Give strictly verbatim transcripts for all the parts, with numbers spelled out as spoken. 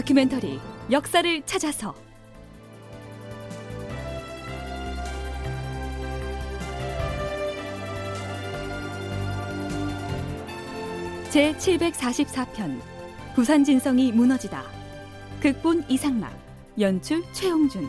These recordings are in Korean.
다큐멘터리 역사를 찾아서 제칠백사십사 편 부산 진성이 무너지다. 극본 이상락, 연출 최홍준.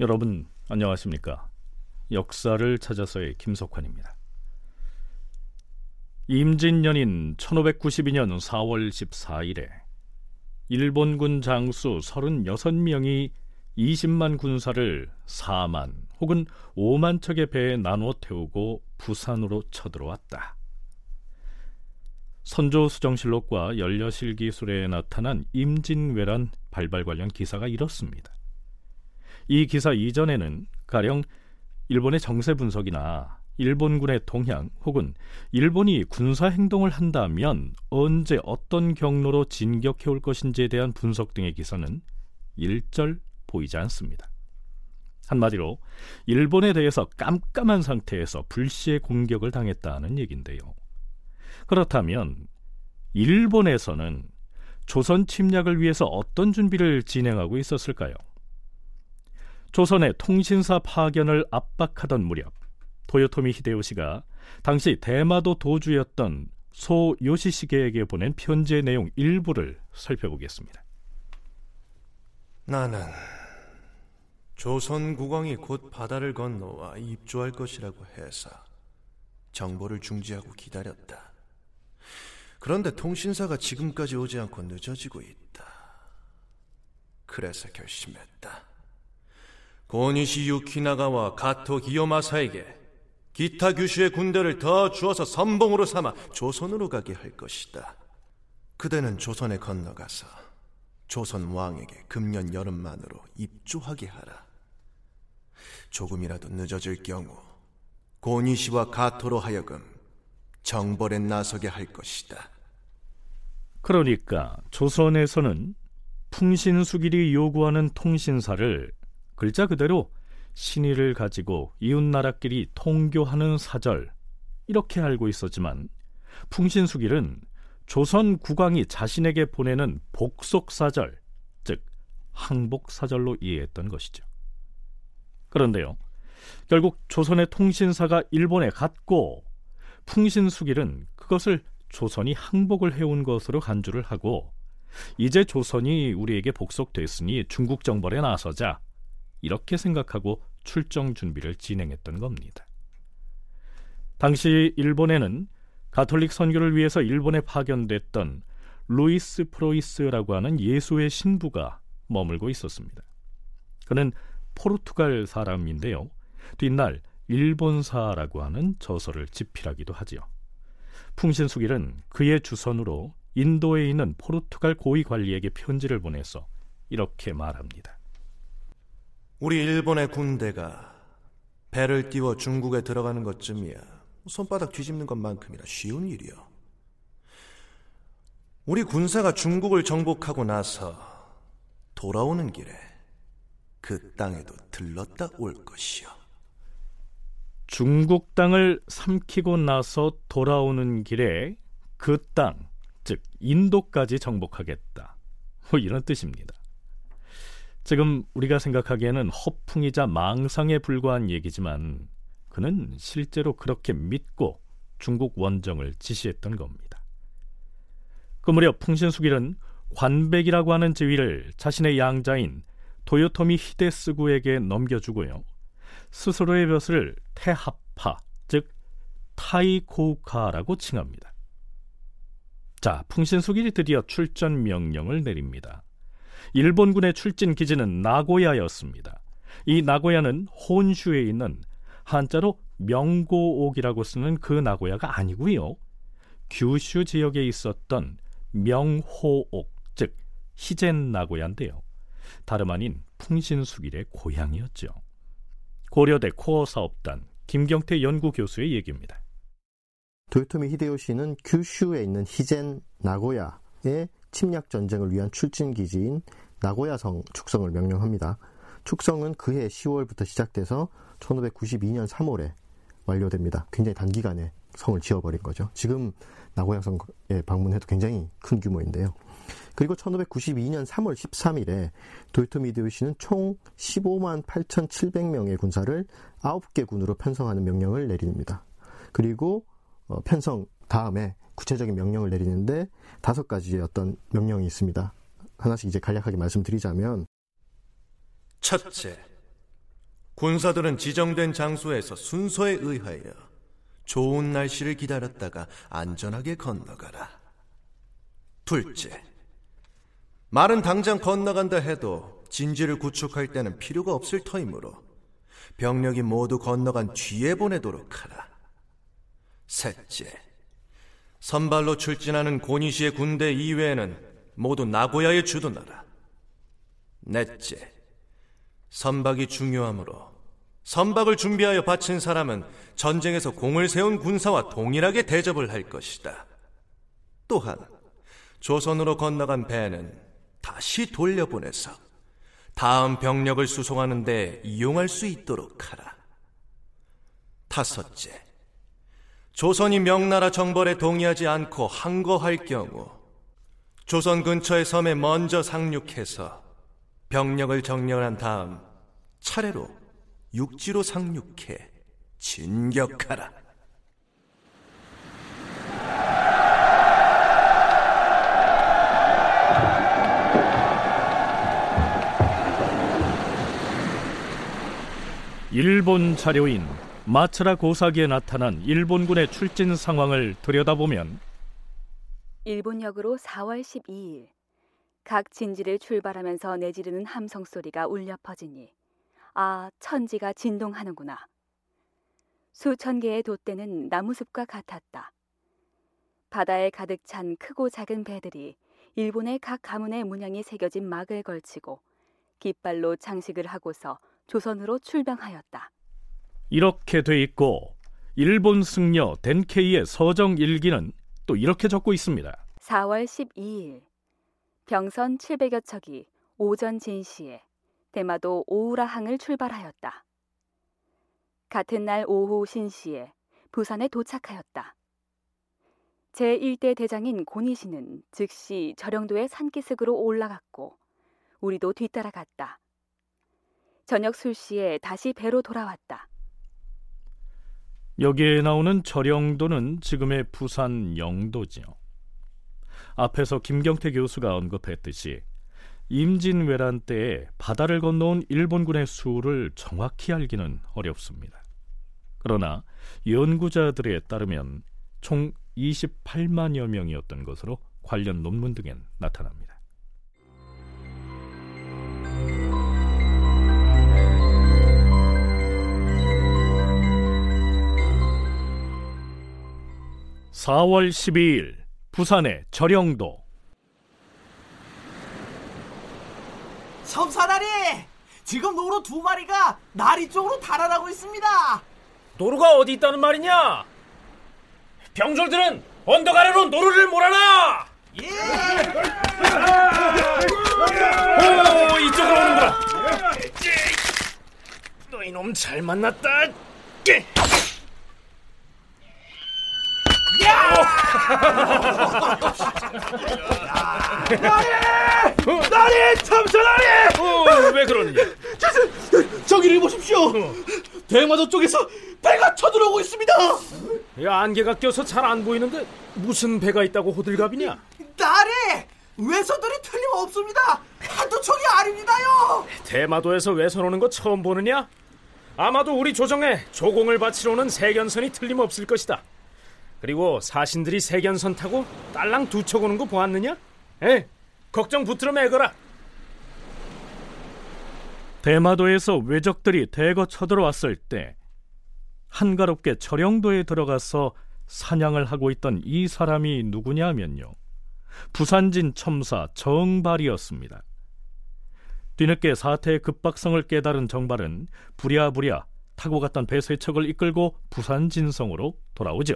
여러분 안녕하십니까? 역사를 찾아서의 김석환입니다. 임진년인 천오백구십이 년 사월 십사일에 일본군 장수 삼십육 명이 이십만 군사를 사만 혹은 오만 척의 배에 나누어 태우고 부산으로 쳐들어왔다. 선조수정실록과 연려실기술에 나타난 임진왜란 발발 관련 기사가 이렇습니다. 이 기사 이전에는 가령 일본의 정세 분석이나 일본군의 동향 혹은 일본이 군사 행동을 한다면 언제 어떤 경로로 진격해올 것인지에 대한 분석 등의 기사는 일절 보이지 않습니다. 한마디로 일본에 대해서 깜깜한 상태에서 불시에 공격을 당했다는 얘기인데요. 그렇다면 일본에서는 조선 침략을 위해서 어떤 준비를 진행하고 있었을까요? 조선의 통신사 파견을 압박하던 무렵 도요토미 히데요시가 당시 대마도 도주였던 소 요시시게에게 보낸 편지의 내용 일부를 살펴보겠습니다. 나는 조선 국왕이 곧 바다를 건너와 입조할 것이라고 해서 정보를 중지하고 기다렸다. 그런데 통신사가 지금까지 오지 않고 늦어지고 있다. 그래서 결심했다. 고니시 유키나가와 가토 기요마사에게 기타 규슈의 군대를 더 주어서 선봉으로 삼아 조선으로 가게 할 것이다. 그대는 조선에 건너가서 조선 왕에게 금년 여름만으로 입조하게 하라. 조금이라도 늦어질 경우 고니시와 가토로 하여금 정벌에 나서게 할 것이다. 그러니까 조선에서는 풍신수길이 요구하는 통신사를 글자 그대로 신의를 가지고 이웃나라끼리 통교하는 사절, 이렇게 알고 있었지만 풍신수길은 조선 국왕이 자신에게 보내는 복속사절, 즉 항복사절로 이해했던 것이죠. 그런데요, 결국 조선의 통신사가 일본에 갔고 풍신수길은 그것을 조선이 항복을 해온 것으로 간주를 하고, 이제 조선이 우리에게 복속됐으니 중국 정벌에 나서자, 이렇게 생각하고 출정 준비를 진행했던 겁니다. 당시 일본에는 가톨릭 선교를 위해서 일본에 파견됐던 루이스 프로이스라고 하는 예수의 신부가 머물고 있었습니다. 그는 포르투갈 사람인데요, 뒷날 일본사라고 하는 저서를 집필하기도 하지요. 풍신수길은 그의 주선으로 인도에 있는 포르투갈 고위관리에게 편지를 보내서 이렇게 말합니다. 우리 일본의 군대가 배를 띄워 중국에 들어가는 것쯤이야 손바닥 뒤집는 것만큼이나 쉬운 일이요. 우리 군사가 중국을 정복하고 나서 돌아오는 길에 그 땅에도 들렀다 올 것이요. 중국 땅을 삼키고 나서 돌아오는 길에 그 땅, 즉 인도까지 정복하겠다, 뭐 이런 뜻입니다. 지금 우리가 생각하기에는 허풍이자 망상에 불과한 얘기지만 그는 실제로 그렇게 믿고 중국 원정을 지시했던 겁니다. 그 무렵 풍신수길은 관백이라고 하는 지위를 자신의 양자인 도요토미 히데스구에게 넘겨주고요, 스스로의 벼슬을 태하파, 즉 타이코우카라고 칭합니다. 자, 풍신수길이 드디어 출전 명령을 내립니다. 일본군의 출진 기지는 나고야였습니다. 이 나고야는 혼슈에 있는, 한자로 명고옥이라고 쓰는 그 나고야가 아니고요, 규슈 지역에 있었던 명호옥, 즉 히젠 나고야인데요, 다름 아닌 풍신수길의 고향이었죠. 고려대 코어 사업단 김경태 연구교수의 얘기입니다. 도요토미 히데요시는 규슈에 있는 히젠 나고야의 침략 전쟁을 위한 출진 기지인 나고야성 축성을 명령합니다. 축성은 그해 시월부터 시작돼서 천오백구십이년 삼월에 완료됩니다. 굉장히 단기간에 성을 지어버린 거죠. 지금 나고야성에 방문해도 굉장히 큰 규모인데요. 그리고 천오백구십이년 삼월 십삼일에 도요토미 히데요시는 총 십오만 팔천칠백 명의 군사를 아홉 개 군으로 편성하는 명령을 내립니다. 그리고 편성 다음에 구체적인 명령을 내리는데 다섯 가지의 어떤 명령이 있습니다. 하나씩 이제 간략하게 말씀드리자면, 첫째, 군사들은 지정된 장소에서 순서에 의하여 좋은 날씨를 기다렸다가 안전하게 건너가라. 둘째, 말은 당장 건너간다 해도 진지를 구축할 때는 필요가 없을 터이므로 병력이 모두 건너간 뒤에 보내도록 하라. 셋째, 선발로 출진하는 고니시의 군대 이외에는 모두 나고야에 주둔하라. 넷째, 선박이 중요하므로 선박을 준비하여 바친 사람은 전쟁에서 공을 세운 군사와 동일하게 대접을 할 것이다. 또한 조선으로 건너간 배는 다시 돌려보내서 다음 병력을 수송하는 데 이용할 수 있도록 하라. 다섯째, 조선이 명나라 정벌에 동의하지 않고 항거할 경우 조선 근처의 섬에 먼저 상륙해서 병력을 정렬한 다음 차례로 육지로 상륙해 진격하라. 일본 자료인 마츠라 고사기에 나타난 일본군의 출진 상황을 들여다보면, 일본역으로 사월 십이일 각 진지를 출발하면서 내지르는 함성 소리가 울려 퍼지니 아, 천지가 진동하는구나. 수천 개의 돛대는 나무숲과 같았다. 바다에 가득 찬 크고 작은 배들이 일본의 각 가문의 문양이 새겨진 막을 걸치고 깃발로 장식을 하고서 조선으로 출병하였다. 이렇게 돼 있고, 일본 승려 덴케이의 서정 일기는 또 이렇게 적고 있습니다. 사월 십이일 병선 칠백여 척이 오전 진시에 대마도 오우라항을 출발하였다. 같은 날 오후 신시에 부산에 도착하였다. 제일 대 대장인 고니시는 즉시 절영도의 산기슭으로 올라갔고 우리도 뒤따라갔다. 저녁 술시에 다시 배로 돌아왔다. 여기에 나오는 절영도는 지금의 부산 영도지요. 앞에서 김경태 교수가 언급했듯이 임진왜란 때에 바다를 건너온 일본군의 수를 정확히 알기는 어렵습니다. 그러나 연구자들에 따르면 총 이십팔만여 명이었던 것으로 관련 논문 등엔 나타납니다. 사월 십이일 부산의 절영도. 섬사다리! 지금 노루 두 마리가 나리 쪽으로 달아나고 있습니다. 노루가 어디 있다는 말이냐? 병졸들은 언덕 아래로 노루를 몰아라! 예! 오, 이쪽으로 오는구나. 너 이놈 잘 만났다. 나리! 나리! 참사나리! 어, 왜 그러느냐? 저, 저기를 보십시오. 어. 대마도 쪽에서 배가 쳐들어오고 있습니다. 야, 안개가 껴서 잘 안 보이는데 무슨 배가 있다고 호들갑이냐? 나리! 외선들이 틀림없습니다. 한두 척이 아닙니다요. 대마도에서 외선 오는 거 처음 보느냐? 아마도 우리 조정에 조공을 바치러 오는 세견선이 틀림없을 것이다. 그리고 사신들이 세견선 타고 딸랑 두 척 오는 거 보았느냐? 에? 걱정 붙들어 매거라. 대마도에서 외적들이 대거 쳐들어왔을 때 한가롭게 절영도에 들어가서 사냥을 하고 있던 이 사람이 누구냐면요, 부산진 첨사 정발이었습니다. 뒤늦게 사태의 급박성을 깨달은 정발은 부랴부랴 타고 갔던 배 세 척을 이끌고 부산진성으로 돌아오죠.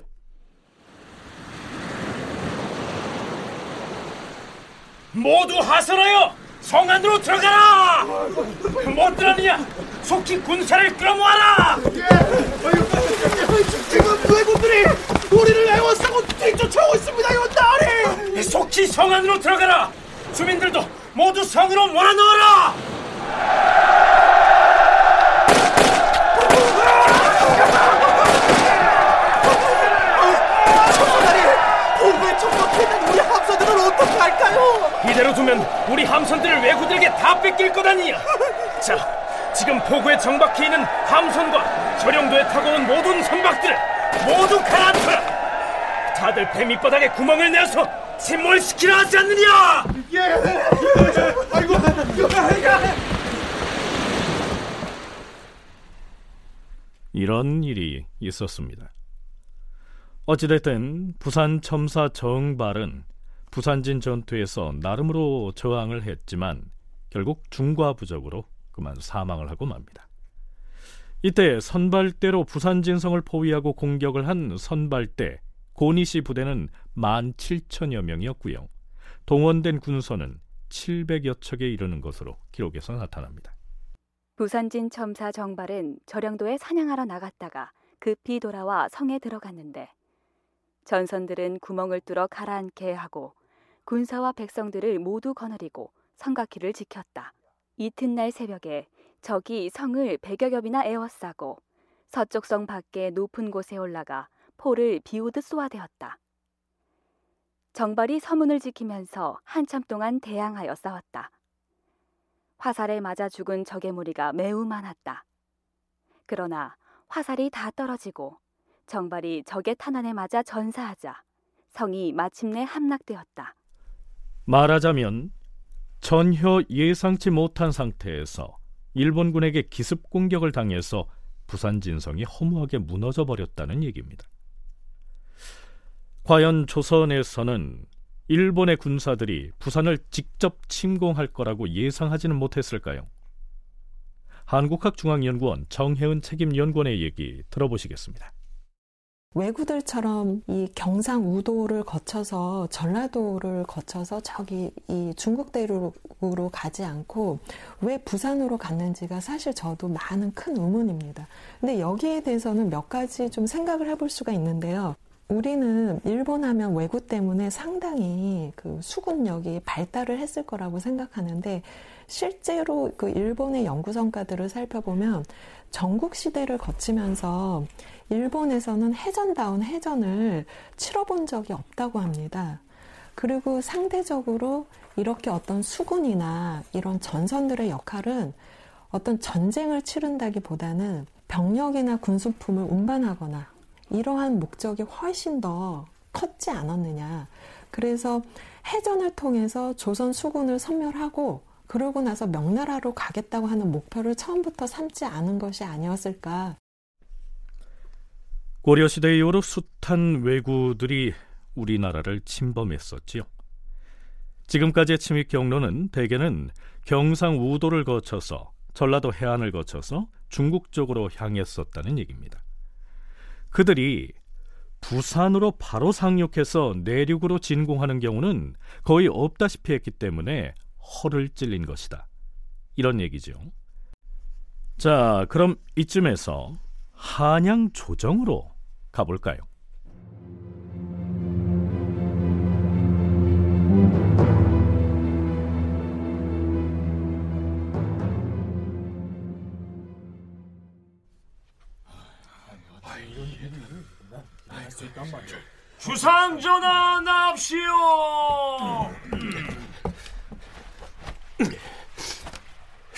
모두 하선하여 성 안으로 들어가라. 못 들었느냐? 속히 군사를 끌어모아라. 지금 왜군들이 우리를 애워싸고 뒤쫓아오고 있습니다. 요나리 속히 성 안으로 들어가라. 주민들도 모두 성으로 몰아넣어라. 이대로 두면 우리 함선들을 왜군들에게 다 뺏길 것 아니냐. 자, 지금 포구에 정박해 있는 함선과 절영도에 타고 온 모든 선박들을 모두 가라앉혀라. 다들 배 밑바닥에 구멍을 내서 침몰시키라 하지 않느냐. 예. 아이고. 이런 일이 있었습니다. 어찌됐든 부산 첨사 정발은 부산진 전투에서 나름으로 저항을 했지만 결국 중과부적으로 그만 사망을 하고 맙니다. 이때 선발대로 부산진성을 포위하고 공격을 한 선발대 고니씨 부대는 만 칠천여 명이었고요. 동원된 군선은 칠백여 척에 이르는 것으로 기록에서 나타납니다. 부산진 첨사 정발은 절영도에 사냥하러 나갔다가 급히 돌아와 성에 들어갔는데 전선들은 구멍을 뚫어 가라앉게 하고 군사와 백성들을 모두 거느리고 성곽길을 지켰다. 이튿날 새벽에 적이 성을 백여 겹이나 에워싸고 서쪽 성 밖에 높은 곳에 올라가 포를 비오듯 쏘아대었다. 정발이 서문을 지키면서 한참 동안 대항하여 싸웠다. 화살에 맞아 죽은 적의 무리가 매우 많았다. 그러나 화살이 다 떨어지고 정발이 적의 탄환에 맞아 전사하자 성이 마침내 함락되었다. 말하자면 전혀 예상치 못한 상태에서 일본군에게 기습 공격을 당해서 부산 진성이 허무하게 무너져버렸다는 얘기입니다. 과연 조선에서는 일본의 군사들이 부산을 직접 침공할 거라고 예상하지는 못했을까요? 한국학중앙연구원 정혜은 책임연구원의 얘기 들어보시겠습니다. 왜구들처럼 이 경상우도를 거쳐서 전라도를 거쳐서 저기 이 중국 대륙으로 가지 않고 왜 부산으로 갔는지가 사실 저도 많은 큰 의문입니다. 근데 여기에 대해서는 몇 가지 좀 생각을 해볼 수가 있는데요. 우리는 일본 하면 왜구 때문에 상당히 그 수군력이 발달을 했을 거라고 생각하는데 실제로 그 일본의 연구 성과들을 살펴보면 전국 시대를 거치면서 일본에서는 해전다운 해전을 치러본 적이 없다고 합니다. 그리고 상대적으로 이렇게 어떤 수군이나 이런 전선들의 역할은 어떤 전쟁을 치른다기보다는 병력이나 군수품을 운반하거나 이러한 목적이 훨씬 더 컸지 않았느냐. 그래서 해전을 통해서 조선 수군을 섬멸하고 그러고 나서 명나라로 가겠다고 하는 목표를 처음부터 삼지 않은 것이 아니었을까. 고려시대 이후로 숱한 왜구들이 우리나라를 침범했었지요. 지금까지의 침입 경로는 대개는 경상우도를 거쳐서 전라도 해안을 거쳐서 중국 쪽으로 향했었다는 얘기입니다. 그들이 부산으로 바로 상륙해서 내륙으로 진공하는 경우는 거의 없다시피 했기 때문에 허를 찔린 것이다. 이런 얘기죠. 자, 그럼 이쯤에서 한양 조정으로 가볼까요? 주상 전하 납시오.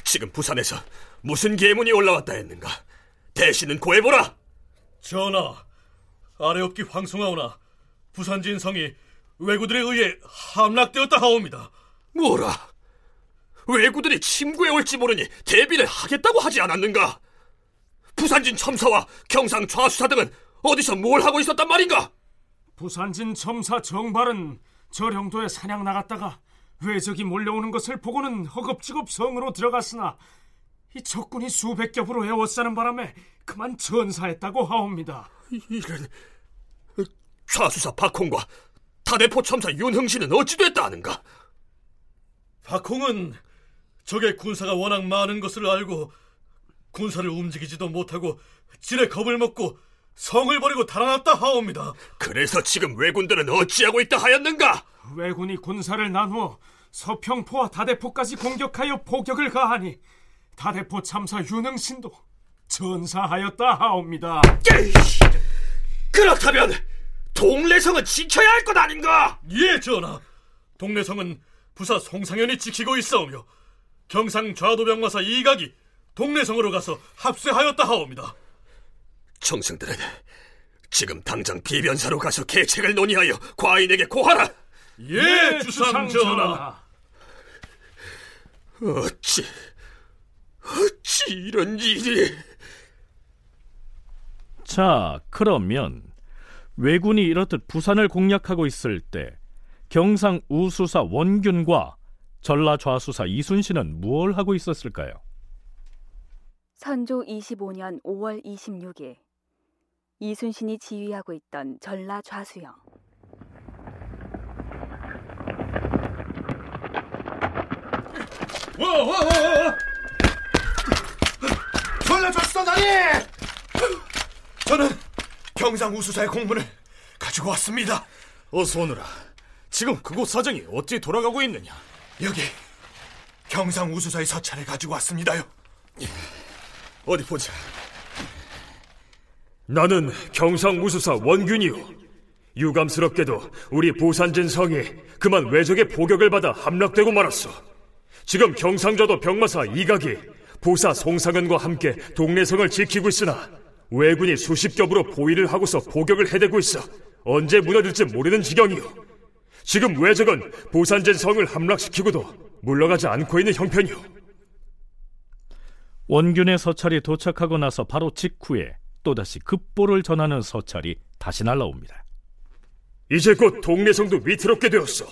지금 부산에서 무슨 계문이 올라왔다 했는가? 대신은 고해보라. 전하, 아래옵기 황송하오나 부산진성이 왜구들에 의해 함락되었다 하옵니다. 뭐라? 왜구들이 침구해올지 모르니 대비를 하겠다고 하지 않았는가? 부산진 첨사와 경상 좌수사 등은 어디서 뭘 하고 있었단 말인가? 부산진 첨사 정발은 절영도에 사냥 나갔다가 왜적이 몰려오는 것을 보고는 허겁지겁 성으로 들어갔으나 이 적군이 수백 겹으로 에워싸는 바람에 그만 전사했다고 하옵니다. 이런, 좌수사 박홍과 다대포 첨사 윤흥신은 어찌 됐다 하는가? 박홍은 적의 군사가 워낙 많은 것을 알고 군사를 움직이지도 못하고 지레 겁을 먹고 성을 버리고 달아났다 하옵니다. 그래서 지금 왜군들은 어찌하고 있다 하였는가? 왜군이 군사를 나누어 서평포와 다대포까지 공격하여 포격을 가하니 다대포 참사 윤흥신도 전사하였다 하옵니다. 에이씨! 그렇다면 동래성은 지켜야 할 것 아닌가? 예, 전하. 동래성은 부사 송상현이 지키고 있사오며 경상 좌도병마사 이각이 동래성으로 가서 합세하였다 하옵니다. 정승들은 지금 당장 비변사로 가서 계책을 논의하여 과인에게 고하라. 예, 예 주상, 주상 전하. 어찌 어찌 이런 일이. 자, 그러면 왜군이 이렇듯 부산을 공략하고 있을 때 경상 우수사 원균과 전라 좌수사 이순신은 무엇을 하고 있었을까요? 선조 이십오 년 오월 이십육 일 이순신이 지휘하고 있던 전라 좌수영. 와와와! 전라 좌수다니! 저는 경상 우수사의 공문을 가지고 왔습니다. 어서 오너라. 지금 그곳 사정이 어찌 돌아가고 있느냐? 여기 경상 우수사의 서찰을 가지고 왔습니다요. 어디 보자. 나는 경상 우수사 원균이요, 유감스럽게도 우리 부산진 성이 그만 왜적의 포격을 받아 함락되고 말았소. 지금 경상좌도 병마사 이각이 부사 송상현과 함께 동래성을 지키고 있으나 왜군이 수십 겹으로 포위를 하고서 포격을 해대고 있어 언제 무너질지 모르는 지경이요. 지금 왜적은 부산진 성을 함락시키고도 물러가지 않고 있는 형편이요. 원균의 서찰이 도착하고 나서 바로 직후에 또다시 급보를 전하는 서찰이 다시 날라옵니다. 이제 곧 동래성도 위태롭게 되었어.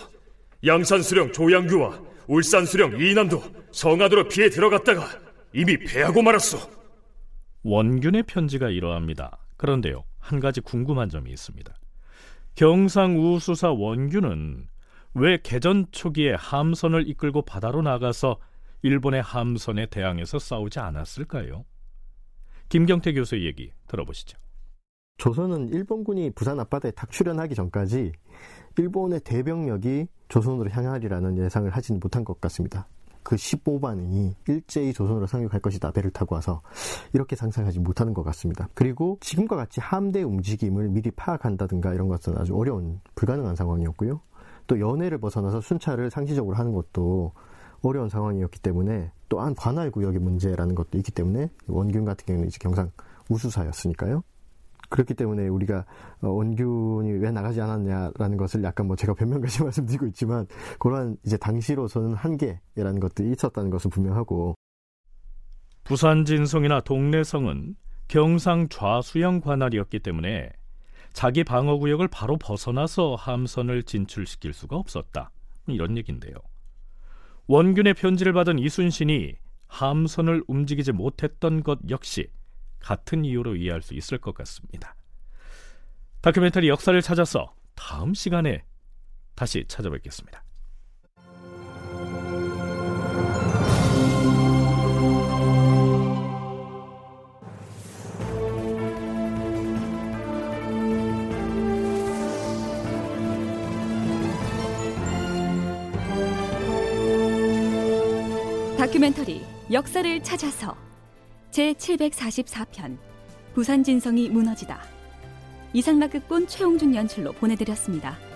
양산수령 조양규와 울산수령 이남도 성안으로 피해 들어갔다가 이미 패하고 말았어. 원균의 편지가 이러합니다. 그런데요, 한 가지 궁금한 점이 있습니다. 경상우수사 원균은 왜 개전 초기에 함선을 이끌고 바다로 나가서 일본의 함선에 대항해서 싸우지 않았을까요? 김경태 교수의 얘기 들어보시죠. 조선은 일본군이 부산 앞바다에 탁 출현하기 전까지 일본의 대병력이 조선으로 향하리라는 예상을 하지는 못한 것 같습니다. 그 십오 반이 일제히 조선으로 상륙할 것이다, 배를 타고 와서, 이렇게 상상하지 못하는 것 같습니다. 그리고 지금과 같이 함대 움직임을 미리 파악한다든가 이런 것은 아주 어려운, 불가능한 상황이었고요. 또 연해를 벗어나서 순찰을 상시적으로 하는 것도 어려운 상황이었기 때문에, 또한 관할 구역의 문제라는 것도 있기 때문에, 원균 같은 경우는 이제 경상 우수사였으니까요. 그렇기 때문에 우리가 원균이 왜 나가지 않았냐라는 것을 약간 뭐 제가 변명까지 말씀드리고 있지만, 그런 이제 당시로서는 한계라는 것들이 있었다는 것은 분명하고. 부산진성이나 동래성은 경상 좌수영 관할이었기 때문에 자기 방어 구역을 바로 벗어나서 함선을 진출시킬 수가 없었다, 이런 얘기인데요. 원균의 편지를 받은 이순신이 함선을 움직이지 못했던 것 역시 같은 이유로 이해할 수 있을 것 같습니다. 다큐멘터리 역사를 찾아서 다음 시간에 다시 찾아뵙겠습니다. 다큐멘터리 역사를 찾아서 제칠백사십사 편 부산진성이 무너지다, 이상락극본 최홍준 연출로 보내드렸습니다.